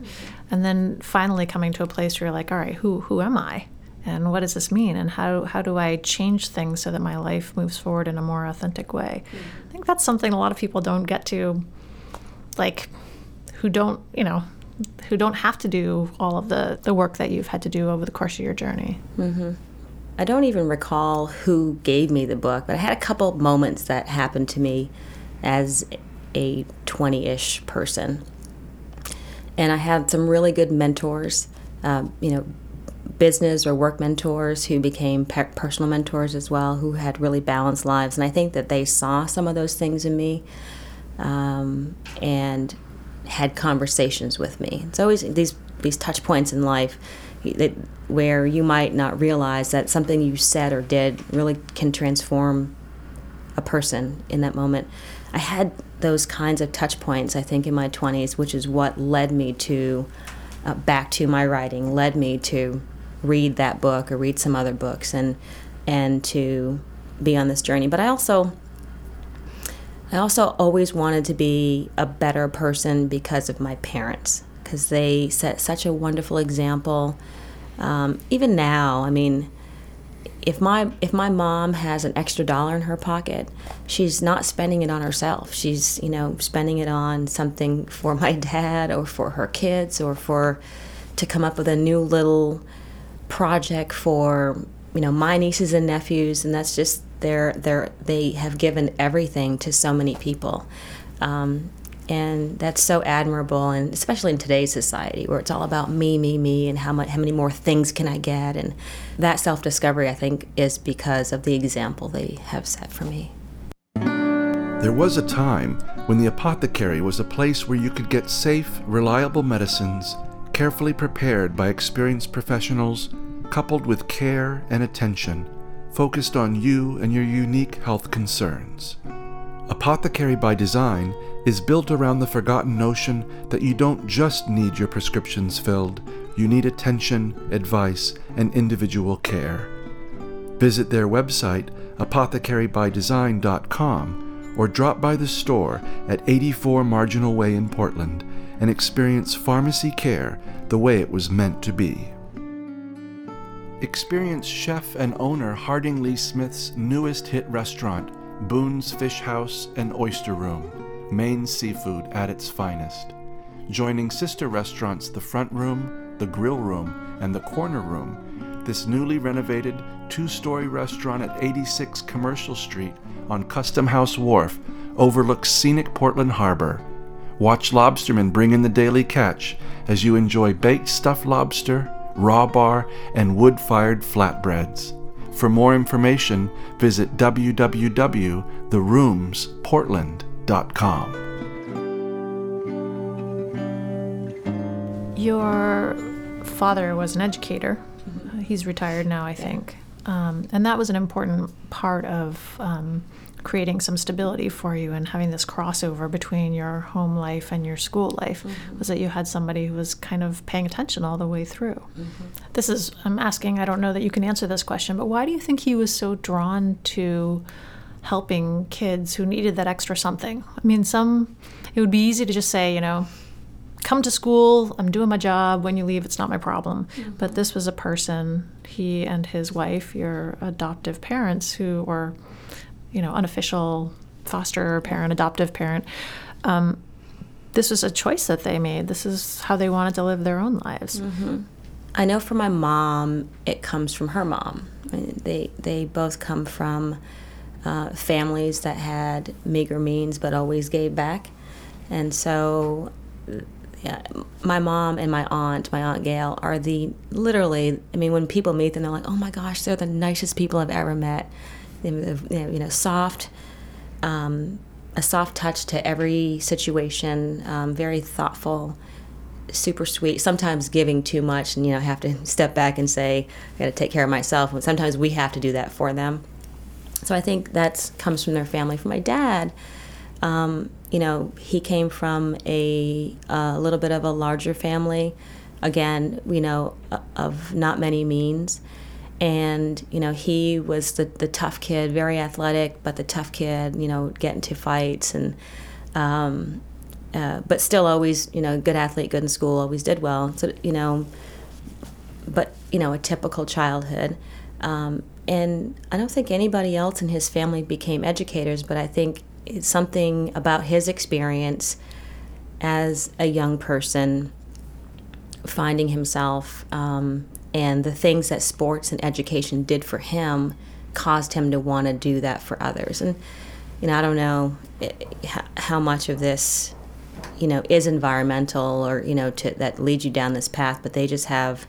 and then finally coming to a place where you're like, all right, who am I? And what does this mean? And how do I change things so that my life moves forward in a more authentic way? Mm-hmm. I think that's something a lot of people don't get to, like, who don't have to do all of the work that you've had to do over the course of your journey. Mm-hmm. I don't even recall who gave me the book, but I had a couple moments that happened to me as a 20-ish person. And I had some really good mentors, business or work mentors who became personal mentors as well, who had really balanced lives. And I think that they saw some of those things in me and had conversations with me. It's always these touch points in life that, where you might not realize that something you said or did really can transform a person in that moment. I had those kinds of touch points, I think, in my 20s, which is what led me to, back to my writing, led me to read that book or read some other books and to be on this journey. But I also always wanted to be a better person because of my parents, because they set such a wonderful example. Even now, I mean, if my mom has an extra dollar in her pocket, she's not spending it on herself. She's, you know, spending it on something for my dad or for her kids or to come up with a new little project for, you know, my nieces and nephews. And that's just they have given everything to so many people. And that's so admirable, and especially in today's society where it's all about me, and how many more things can I get? And that self-discovery, I think, is because of the example they have set for me. There was a time when the apothecary was a place where you could get safe, reliable medicines, carefully prepared by experienced professionals, coupled with care and attention, focused on you and your unique health concerns. Apothecary by Design is built around the forgotten notion that you don't just need your prescriptions filled, you need attention, advice, and individual care. Visit their website, apothecarybydesign.com, or drop by the store at 84 Marginal Way in Portland and experience pharmacy care the way it was meant to be. Experience chef and owner Harding Lee Smith's newest hit restaurant, Boone's Fish House and Oyster Room, Maine seafood at its finest. Joining sister restaurants The Front Room, The Grill Room, and The Corner Room, this newly renovated 2-story restaurant at 86 Commercial Street on Custom House Wharf overlooks scenic Portland Harbor. Watch lobstermen bring in the daily catch as you enjoy baked stuffed lobster, raw bar, and wood-fired flatbreads. For more information, visit www.theroomsportland.com. Your father was an educator. He's retired now, I think. And that was an important part of creating some stability for you and having this crossover between your home life and your school life, mm-hmm. was that you had somebody who was kind of paying attention all the way through. Mm-hmm. This is, I'm asking, I don't know that you can answer this question, but why do you think he was so drawn to helping kids who needed that extra something? I mean, it would be easy to just say, you know, come to school, I'm doing my job, when you leave, it's not my problem. Mm-hmm. But this was a person, he and his wife, your adoptive parents, who were, you know, unofficial foster parent, adoptive parent. This was a choice that they made. This is how they wanted to live their own lives. Mm-hmm. I know for my mom, it comes from her mom. I mean, they both come from families that had meager means but always gave back. And so, yeah, my mom and my aunt Gail, are literally, I mean, when people meet them, they're like, oh my gosh, they're the nicest people I've ever met. You know, a soft touch to every situation, very thoughtful, super sweet, sometimes giving too much and, you know, have to step back and say, I got to take care of myself. And sometimes we have to do that for them. So I think that comes from their family. For my dad, you know, he came from a little bit of a larger family, again, you know, of not many means. And, you know, he was the tough kid, very athletic, but the tough kid, you know, get into fights and, but still always, you know, good athlete, good in school, always did well. So, you know, but, you know, a typical childhood. And I don't think anybody else in his family became educators, but I think it's something about his experience as a young person finding himself, and the things that sports and education did for him caused him to want to do that for others. And, you know, I don't know how much of this, you know, is environmental or, you know, that leads you down this path, but they just have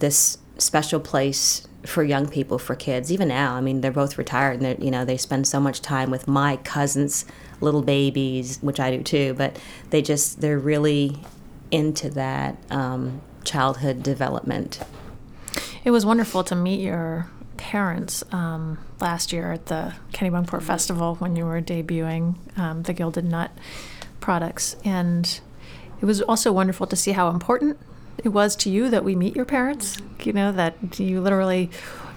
this special place for young people, for kids, even now. I mean, they're both retired and, you know, they spend so much time with my cousins' little babies, which I do too, but they're really into that childhood development. It was wonderful to meet your parents last year at the Kennebunkport Festival when you were debuting the Gilded Nut products. And it was also wonderful to see how important it was to you that we meet your parents, you know, that you literally,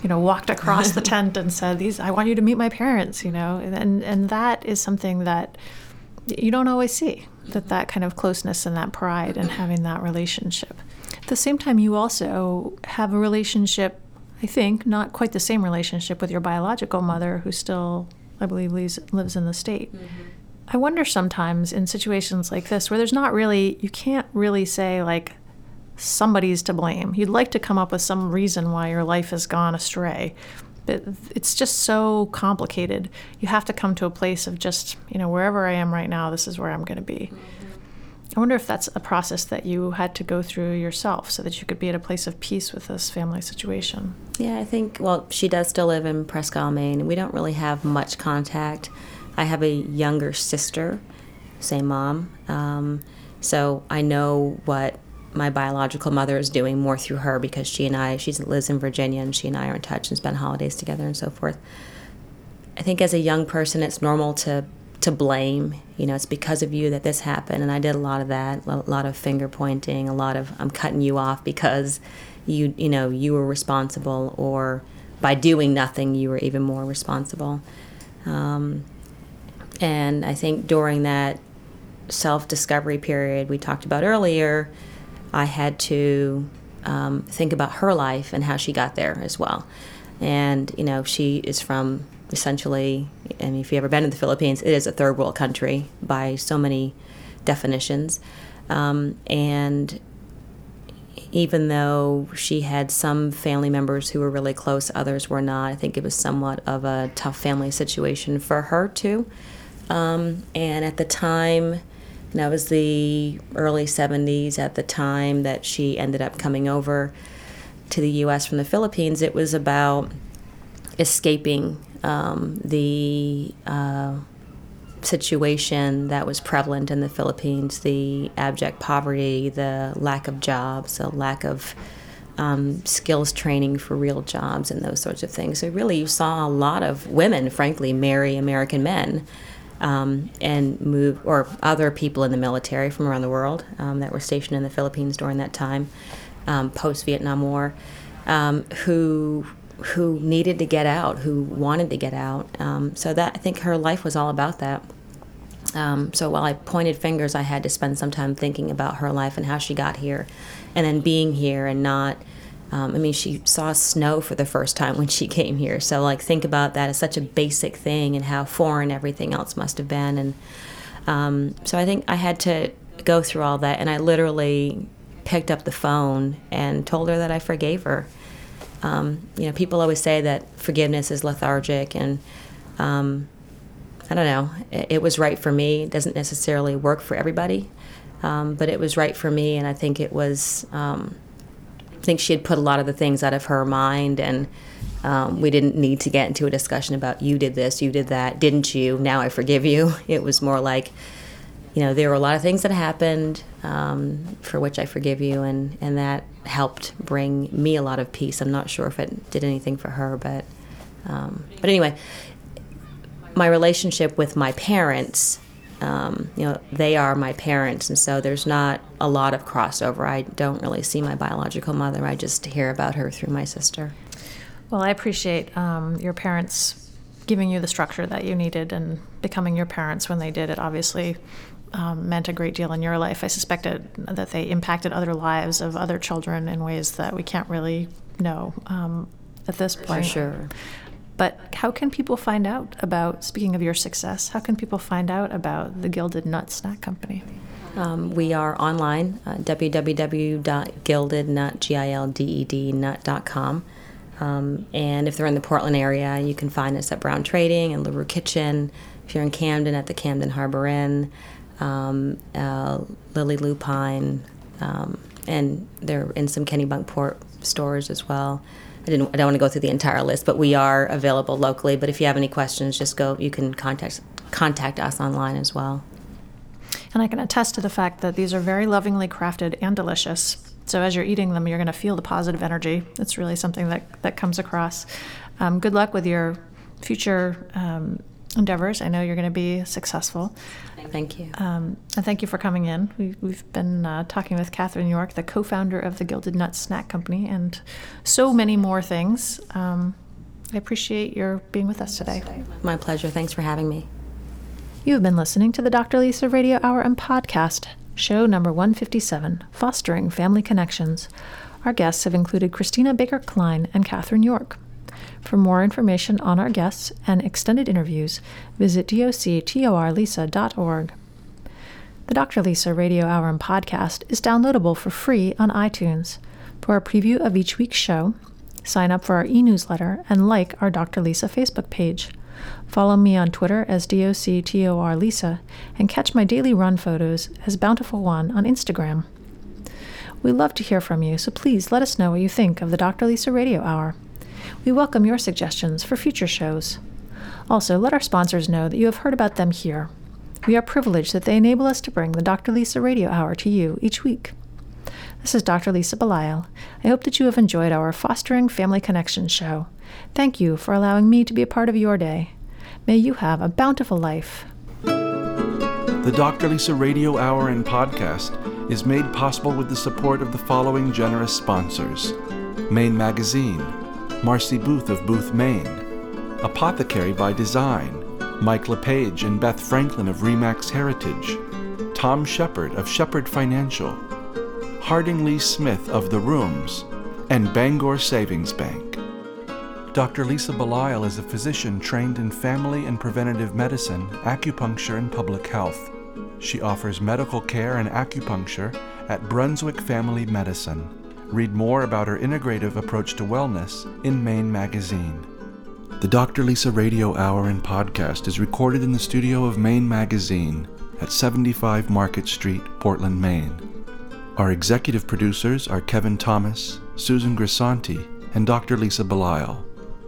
you know, walked across the tent and said, I want you to meet my parents, you know. And that is something that you don't always see, that kind of closeness and that pride and having that relationship. At the same time, you also have a relationship, I think, not quite the same relationship with your biological mother, who still, I believe, lives in the state. Mm-hmm. I wonder sometimes in situations like this where there's you can't really say, like, somebody's to blame. You'd like to come up with some reason why your life has gone astray. But it's just so complicated. You have to come to a place of just, you know, wherever I am right now, this is where I'm going to be. Mm-hmm. I wonder if that's a process that you had to go through yourself so that you could be at a place of peace with this family situation. Yeah, I think, well, she does still live in Presque Isle, Maine, and we don't really have much contact. I have a younger sister, same mom, so I know what my biological mother is doing more through her, because she lives in Virginia, and she and I are in touch and spend holidays together and so forth. I think as a young person, it's normal to blame, you know, it's because of you that this happened. And I did a lot of that, a lot of finger pointing, a lot of I'm cutting you off because you know, you were responsible, or by doing nothing, you were even more responsible. And I think during that self-discovery period we talked about earlier, I had to think about her life and how she got there as well. And, you know, she is from essentially, I mean, if you've ever been to the Philippines, it is a third world country by so many definitions. And even though she had some family members who were really close, others were not, I think it was somewhat of a tough family situation for her too. And at the time, and that was the early 70s, at the time that she ended up coming over to the U.S. from the Philippines, it was about escaping the situation that was prevalent in the Philippines, the abject poverty, the lack of jobs, the lack of skills training for real jobs and those sorts of things. So really you saw a lot of women, frankly, marry American men and move, or other people in the military from around the world that were stationed in the Philippines during that time, post-Vietnam War, who needed to get out, who wanted to get out. So that, I think her life was all about that. So while I pointed fingers, I had to spend some time thinking about her life and how she got here and then being here and not, I mean, she saw snow for the first time when she came here. So like, think about that as such a basic thing and how foreign everything else must have been. And so I think I had to go through all that, and I literally picked up the phone and told her that I forgave her. You know, people always say that forgiveness is lethargic, and I don't know, it was right for me. It doesn't necessarily work for everybody, but it was right for me, and I think it was, I think she had put a lot of the things out of her mind, and we didn't need to get into a discussion about you did this, you did that, didn't you, now I forgive you. It was more like, you know, there were a lot of things that happened for which I forgive you, and that helped bring me a lot of peace. I'm not sure if it did anything for her, but anyway, my relationship with my parents, you know, they are my parents, and so there's not a lot of crossover. I don't really see my biological mother. I just hear about her through my sister. Well, I appreciate your parents giving you the structure that you needed and becoming your parents when they did. It obviously meant a great deal in your life. I suspect that they impacted other lives of other children in ways that we can't really know at this point. For sure. But how can people find out about, speaking of your success, how can people find out about the Gilded Nut Snack Company? We are online, www.gildednut.com. And if they're in the Portland area, you can find us at Brown Trading and LaRue Kitchen. If you're in Camden, at the Camden Harbor Inn, Lily Lupine, and they're in some Kennebunkport stores as well. I don't want to go through the entire list, but we are available locally. But if you have any questions, just go. You can contact us online as well. And I can attest to the fact that these are very lovingly crafted and delicious. So as you're eating them, you're going to feel the positive energy. It's really something that comes across. Good luck with your future endeavors. I know you're going to be successful. Thank you. And thank you for coming in. We've been talking with Catherine York, the co-founder of the Gilded Nut Snack Company, and so many more things. I appreciate your being with us today. My pleasure. Thanks for having me. You have been listening to the Dr. Lisa Radio Hour and Podcast, show number 157, Fostering Family Connections. Our guests have included Christina Baker Kline and Catherine York. For more information on our guests and extended interviews, visit doctorlisa.org. The Dr. Lisa Radio Hour and Podcast is downloadable for free on iTunes. For a preview of each week's show, sign up for our e-newsletter and like our Dr. Lisa Facebook page. Follow me on Twitter as doctorlisa and catch my daily run photos as Bountiful One on Instagram. We love to hear from you, so please let us know what you think of the Dr. Lisa Radio Hour. We welcome your suggestions for future shows. Also, let our sponsors know that you have heard about them here. We are privileged that they enable us to bring the Dr. Lisa Radio Hour to you each week. This is Dr. Lisa Belial. I hope that you have enjoyed our Fostering Family Connections show. Thank you for allowing me to be a part of your day. May you have a bountiful life. The Dr. Lisa Radio Hour and Podcast is made possible with the support of the following generous sponsors: Maine Magazine, Marcy Booth of Booth, Maine, Apothecary by Design, Mike LePage and Beth Franklin of REMAX Heritage, Tom Shepard of Shepard Financial, Harding Lee Smith of The Rooms, and Bangor Savings Bank. Dr. Lisa Belial is a physician trained in family and preventative medicine, acupuncture, and public health. She offers medical care and acupuncture at Brunswick Family Medicine. Read more about her integrative approach to wellness in Maine Magazine. The Dr. Lisa Radio Hour and Podcast is recorded in the studio of Maine Magazine at 75 Market Street, Portland, Maine. Our executive producers are Kevin Thomas, Susan Grisanti, and Dr. Lisa Belial.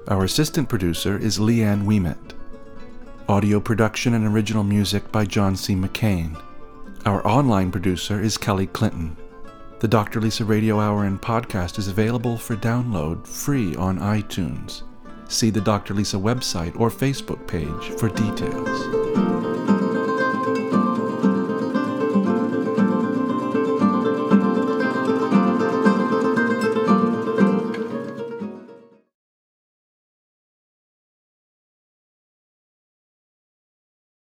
Our assistant producer is Leanne Wiemett. Audio production and original music by John C. McCain. Our online producer is Kelly Clinton. The Dr. Lisa Radio Hour and podcast is available for download free on iTunes. See the Dr. Lisa website or Facebook page for details.